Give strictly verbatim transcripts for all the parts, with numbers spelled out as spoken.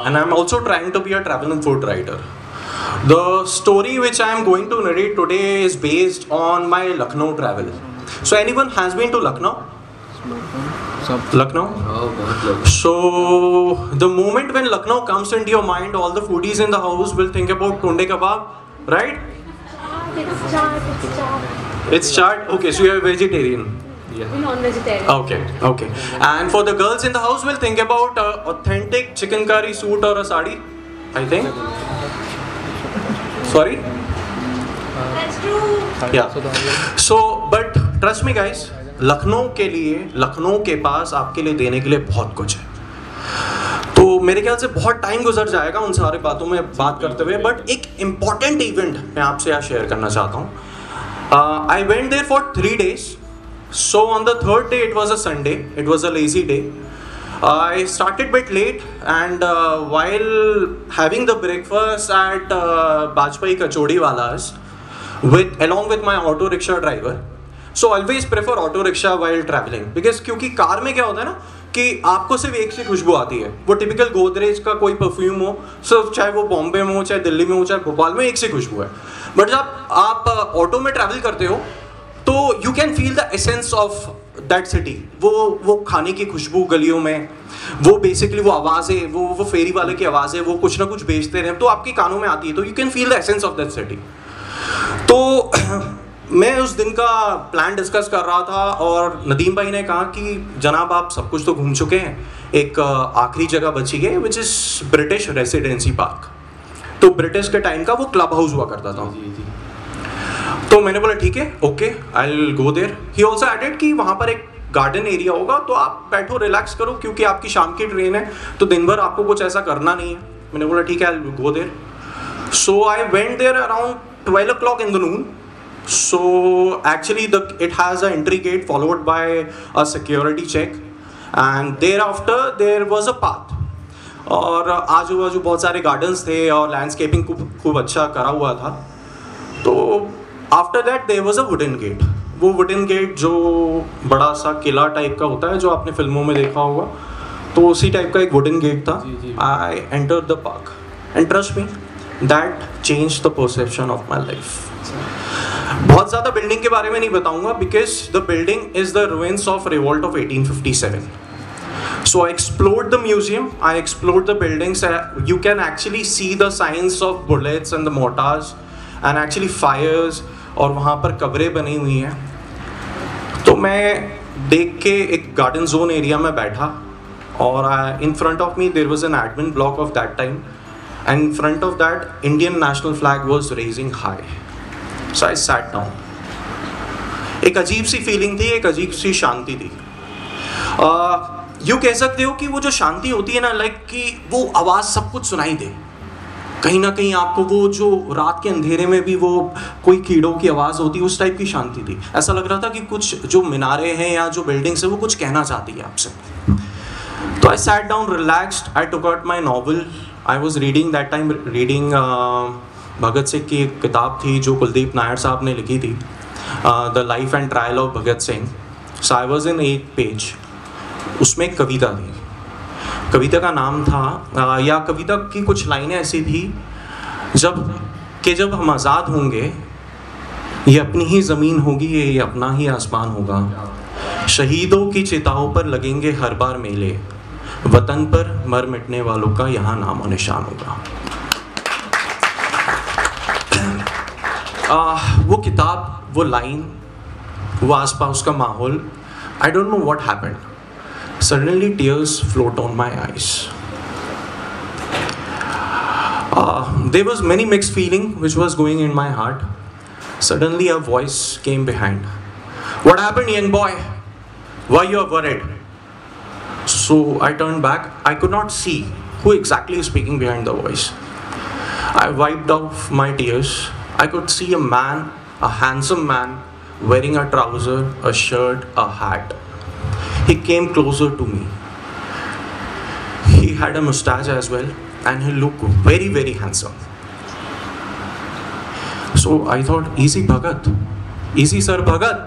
uh, and I'm also trying to be a travel and food writer. The story which I am going to narrate today is based on my Lucknow travel. So anyone has been to Lucknow? Lucknow? So the moment when Lucknow comes into your mind, all the foodies in the house will think about Kunde Kebab, right? It's chaat, it's chaat. It's chaat? Okay, so you are a vegetarian. Yeah. Non-vegetarian. Okay, okay. And for the girls in the house, we'll think about uh, authentic chikankari suit or a sari, I think. Sorry? That's true. Yeah. So, but trust me guys, Lucknow के लिए, Lucknow के पास आपके लिए देने के लिए बहुत कुछ है. तो मेरे ख्याल से बहुत time गुजर जाएगा उन सारे बातों में बात करते हुए, but एक important event मैं आपसे यहाँ share करना चाहता हूँ. Uh, I went there for three days. So on the third day, it was a Sunday, it was a lazy day. I started bit late and uh, while having the breakfast at uh, Bajpai Kachodi Wala's with, along with my auto rickshaw driver. So always prefer auto rickshaw while traveling because क्योंकि car में क्या होता है ना कि आपको सिर्फ एक सी खुशबू आती है वो टिपिकल गोदरेज का कोई परफ्यूम हो सिर्फ चाहे वो बॉम्बे में हो चाहे दिल्ली में हो चाहे भोपाल में एक सी खुशबू है बट जब आप ऑटो में ट्रैवल करते हो तो you can feel the essence of that city. वो वो खाने की खुशबू गलियों में, वो basically वो आवाज़ें, वो वो फेरी वाले की आवाज़ें, वो कुछ ना कुछ बेचते रहें, तो आपके कानों में आती है, तो you can feel the essence of that city. तो मैं उस दिन का plan discuss कर रहा था और नदीम भाई ने कहा कि जनाब आप सब कुछ तो घूम चुके हैं, एक आखिरी जगह बची है, which is British Residency Park. तो British के time का वो club house हुआ करता था. तो मैंने बोला ठीक है okay I will go there he also added कि वहाँ पर एक गार्डन एरिया होगा तो आप बैठो रिलैक्स करो क्योंकि आपकी शाम की ट्रेन है तो दिन भर आपको कुछ ऐसा करना नहीं है मैंने बोला ठीक है I will go there so I went there around twelve o'clock in the noon so actually the it has a entry gate followed by a security check and there after there was a path और आजू बाजू बहुत सारे gardens थे और landscaping खूब अच्छा करा हुआ था तो After that there was a wooden gate. वो wooden gate जो बड़ा सा किला टाइप का होता है जो आपने फिल्मों में देखा होगा तो उसी टाइप का एक wooden gate था. I entered the park and trust me that changed the perception of my life. बहुत ज़्यादा building के बारे में नहीं बताऊँगा because the building is the ruins of revolt of eighteen fifty-seven. So I explored the museum, I explored the buildings. You can actually see the signs of bullets and the mortars and actually fires. और वहाँ पर कब्रें बनी हुई हैं तो मैं देख के एक गार्डन जोन एरिया में बैठा और in front of me there was an admin block of that time and in front of that Indian national flag was raising high so I sat down एक अजीब सी फीलिंग थी एक अजीब सी शांति थी यूँ कह सकते हो कि वो जो शांति होती है ना लाइक कि वो आवाज़ सब कुछ सुनाई दे कहीं ना कहीं आपको वो जो रात के अंधेरे में भी वो कोई कीड़ों की आवाज़ होती उस टाइप की शांति थी ऐसा लग रहा था कि कुछ जो मीनारे हैं या जो बिल्डिंग्स हैं वो कुछ कहना चाहती है आपसे तो I sat down relaxed I took out my novel I was reading that time reading Bhagat Singh की एक किताब थी जो कुलदीप नायर साहब ने लिखी थी the life and trial of Bhagat Singh so I was in eight page उसमें एक कविता थी कविता का नाम था या कविता की कुछ लाइनें ऐसी थी जब कि जब हम आज़ाद होंगे ये अपनी ही ज़मीन होगी ये अपना ही आसमान होगा शहीदों की चिताओं पर लगेंगे हर बार मेले वतन पर मर मिटने वालों का यहाँ नामो निशान होगा वो किताब वो लाइन वो आसपास का माहौल I don't know what happened Suddenly tears flowed on my eyes. Uh, there was many mixed feeling which was going in my heart. Suddenly a voice came behind. What happened, young boy? Why you are worried? So I turned back. I could not see who exactly is speaking behind the voice. I wiped off my tears. I could see a man, a handsome man, wearing a trouser, a shirt, a hat. He came closer to me. He had a mustache as well and he looked very very handsome. So I thought, easy Bhagat, easy sir Bhagat.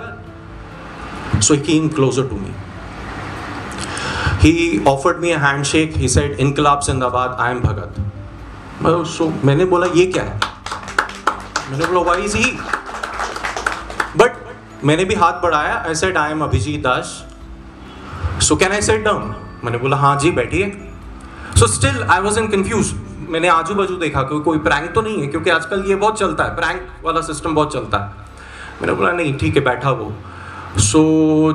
So he came closer to me. He offered me a handshake. He said, "Inkilab Zindabad, I am Bhagat." So I said, what is this? I said, why is he? But I also raised my hand. I said, "I am Abhijit Das. So can I sit down?" I said, yes, sit down. So still I wasn't confused. I saw that it's not a prank because nowadays it's a lot. Prank system is a lot. I said, no, sit down. So,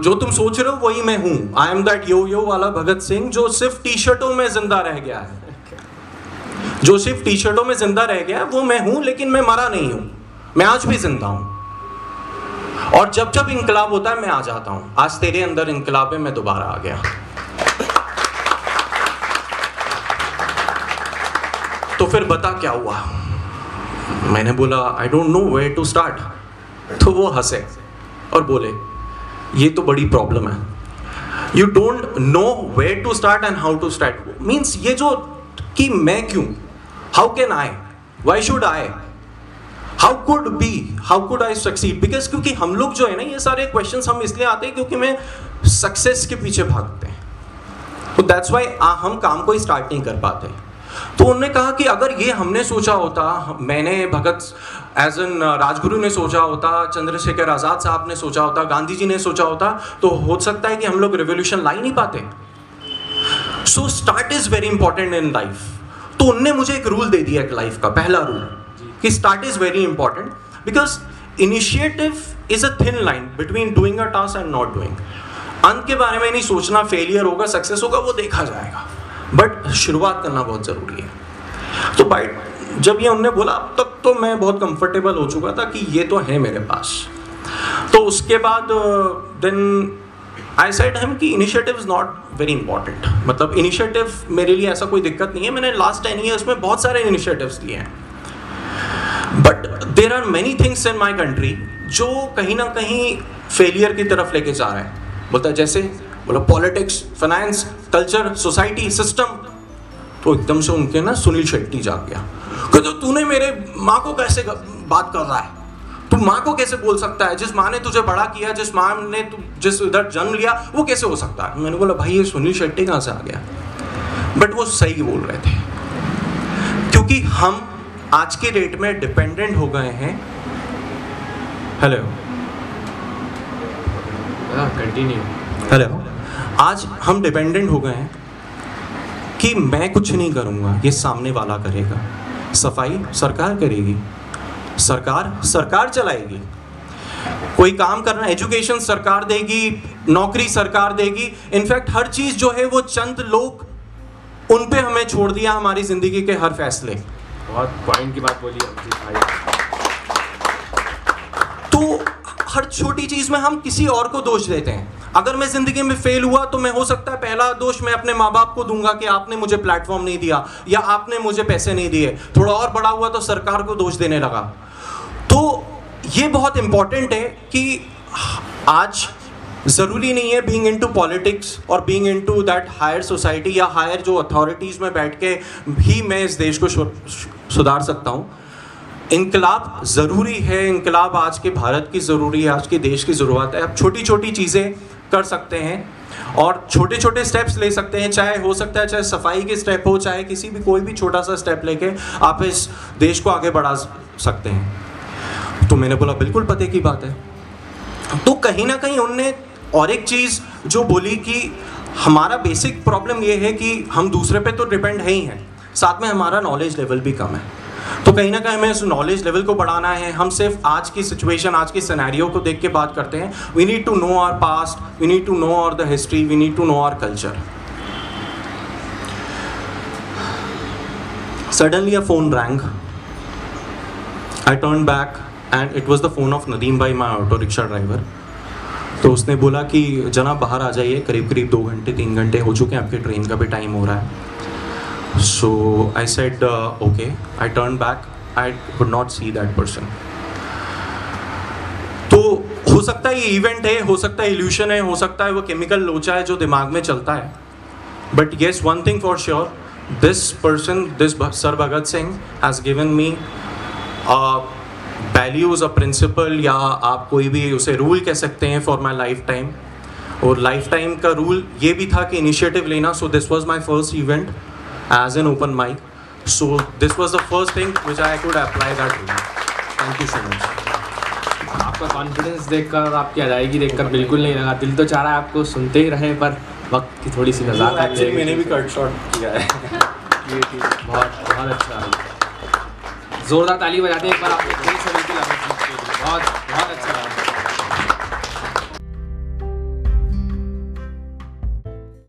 जो तुम सोच रहे हो वही मैं हूँ. I am that yo yo वाला भगत सिंह जो सिर्फ टी-शर्टों में जिंदा रह गया है. जो सिर्फ टी-शर्टों में जिंदा रह गया है वो मैं हूँ, लेकिन मैं मरा नहीं हूँ. मैं आज भी जिंदा हूँ. और जब जब इंकलाब होता है मैं आ जाता हूँ. आज तेरे अंदर इंकलाब है, मैं दोबारा आ गया. तो फिर बता क्या हुआ? मैंने बोला I don't know where to start. तो वो हंसे और बोले ये तो बड़ी प्रॉब्लम है. You don't know where to start and how to start. Means ये जो कि मैं क्यों? How can I? Why should I? How could be? How could I succeed? Because क्योंकि हम लोग जो है ना ये सारे questions हम इसलिए आते हैं क्योंकि मैं success के पीछे भागते हैं. तो that's why हम काम को ही start नहीं कर पाते. तो उन्होंने कहा कि अगर ये हमने सोचा होता, मैंने भगत as in राजगुरु ने सोचा होता, चंद्रशेखर आजाद साहब ने सोचा होता, गांधी जी ने सोचा होता, तो हो सकता है कि हम लोग रिवॉल्यूशन ला ही नहीं पाते. So start is very important in life. तो उन्होंने मुझे एक रूल दे दिया एक लाइफ का, पहला रूल कि start is very important because initiative is a thin line between doing a task and not doing. अंत के बारे में नहीं सोचना, फेलियर होगा सक्सेस होगा वो देखा जाएगा, बट शुरुआत करना बहुत ज़रूरी है. तो भाई जब ये उनने बोला अब तक तो मैं बहुत कंफर्टेबल हो चुका था कि ये तो है मेरे पास. तो उसके बाद देन आई सेड हिम कि initiative is not very important. मतलब इनिशिएटिव मेरे लिए ऐसा कोई दिक्कत नहीं है. मैंने लास्ट टेन ईयर्स में बहुत सारे इनिशिएटिव्स लिए हैं, but there are many things in my country जो कहीं ना कहीं फेलियर की तरफ लेके जा रहे हैं. बोलता जैसे बोला politics, finance, culture, society, system. तो एकदम से उनके ना सुनील शेट्टी जाग गया कि तो तूने मेरे माँ को कैसे बात कर रहा है? तू माँ को कैसे बोल सकता है? जिस माँ ने तुझे बड़ा किया, जिस माँ ने तू जिस इधर जन्म लिया, वो कैसे हो सकता है? मैंने बोला भाई ये सुनील शेट्टी कहाँ से आ गया? बट वो सही बोल रहे थे क्योंकि हम आज के डेट में डिपेंडेंट हो गए हैं. हेलो कंटिन्यू हेलो आज हम डिपेंडेंट हो गए हैं कि मैं कुछ नहीं करूँगा, ये सामने वाला करेगा. सफाई सरकार करेगी, सरकार सरकार चलाएगी. कोई काम करना, एजुकेशन सरकार देगी, नौकरी सरकार देगी. इनफैक्ट हर चीज़ जो है वो चंद लोग, उन पे हमें छोड़ दिया हमारी ज़िंदगी के हर फैसले. बहुत पॉइंट की बात बोली है. तो हर छोटी चीज़ में हम किसी और को दोष देते हैं. अगर मैं ज़िंदगी में फेल हुआ तो मैं हो सकता है पहला दोष मैं अपने माँ बाप को दूंगा कि आपने मुझे प्लेटफॉर्म नहीं दिया या आपने मुझे पैसे नहीं दिए. थोड़ा और बड़ा हुआ तो सरकार को दोष देने लगा. तो ये बहुत इम्पॉर्टेंट है कि आज ज़रूरी नहीं है बीइंग इनटू पॉलिटिक्स और being into that higher society या हायर जो अथॉरिटीज़ में बैठ के भी मैं इस देश को सुधार सकता हूँ. इंकलाब ज़रूरी है, इंकलाब आज के भारत की ज़रूरी है, आज के देश की ज़रूरत है. आप छोटी छोटी चीज़ें कर सकते हैं और छोटे छोटे स्टेप्स ले सकते हैं. चाहे हो सकता है चाहे सफाई के स्टेप हो, चाहे किसी भी कोई भी छोटा सा स्टेप लेके आप इस देश को आगे बढ़ा सकते हैं. तो मैंने बोला बिल्कुल पते की बात है. तो कहीं ना कहीं उनने और एक चीज़ जो बोली कि हमारा बेसिक प्रॉब्लम ये है कि हम दूसरे पे तो डिपेंड है ही हैं, साथ में हमारा नॉलेज लेवल भी कम है. तो कहीं ना कहीं हमें इस नॉलेज लेवल को बढ़ाना है. हम सिर्फ आज की सिचुएशन, आज की सिनेरियो को देख के बात करते हैं. We need to know our past, we need to know our the history, we need to know our culture. Suddenly a phone rang. I turn back and it was the phone of Nadeem भाई, my auto rickshaw driver. तो उसने बोला कि जनाब बाहर आ जाइए, करीब करीब दो घंटे तीन घंटे हो चुके हैं, आपके ट्रेन का भी टाइम हो रहा है. So I said, uh, okay. I turned back. I could not see that person. तो हो सकता है ये इवेंट है, हो सकता है इल्यूशन है, हो सकता है वो केमिकल लोचा है जो दिमाग में चलता है. But yes, one thing for sure, this person, this Sir Bhagat Singh has given me uh, values, a principle या आप कोई भी उसे rule कह सकते हैं for my lifetime. और लाइफ टाइम का रूल ये भी था कि इनिशिएटिव लेना. So this was my first event as an open mic. So this was the first thing which I could apply that rule. Thank you so much. आपका confidence देखकर, आपकी अदायगी देखकर बिल्कुल नहीं लगा. दिल तो चाह रहा है आपको सुनते ही रहें, पर वक्त की थोड़ी सी नज़ाकत. एक्चुअली मैंने भी कट शॉट किया है. बहुत बहुत अच्छा. ज़ोरदार ताली बजाते हैं एक बार आपके. बहुत बहुत अच्छा.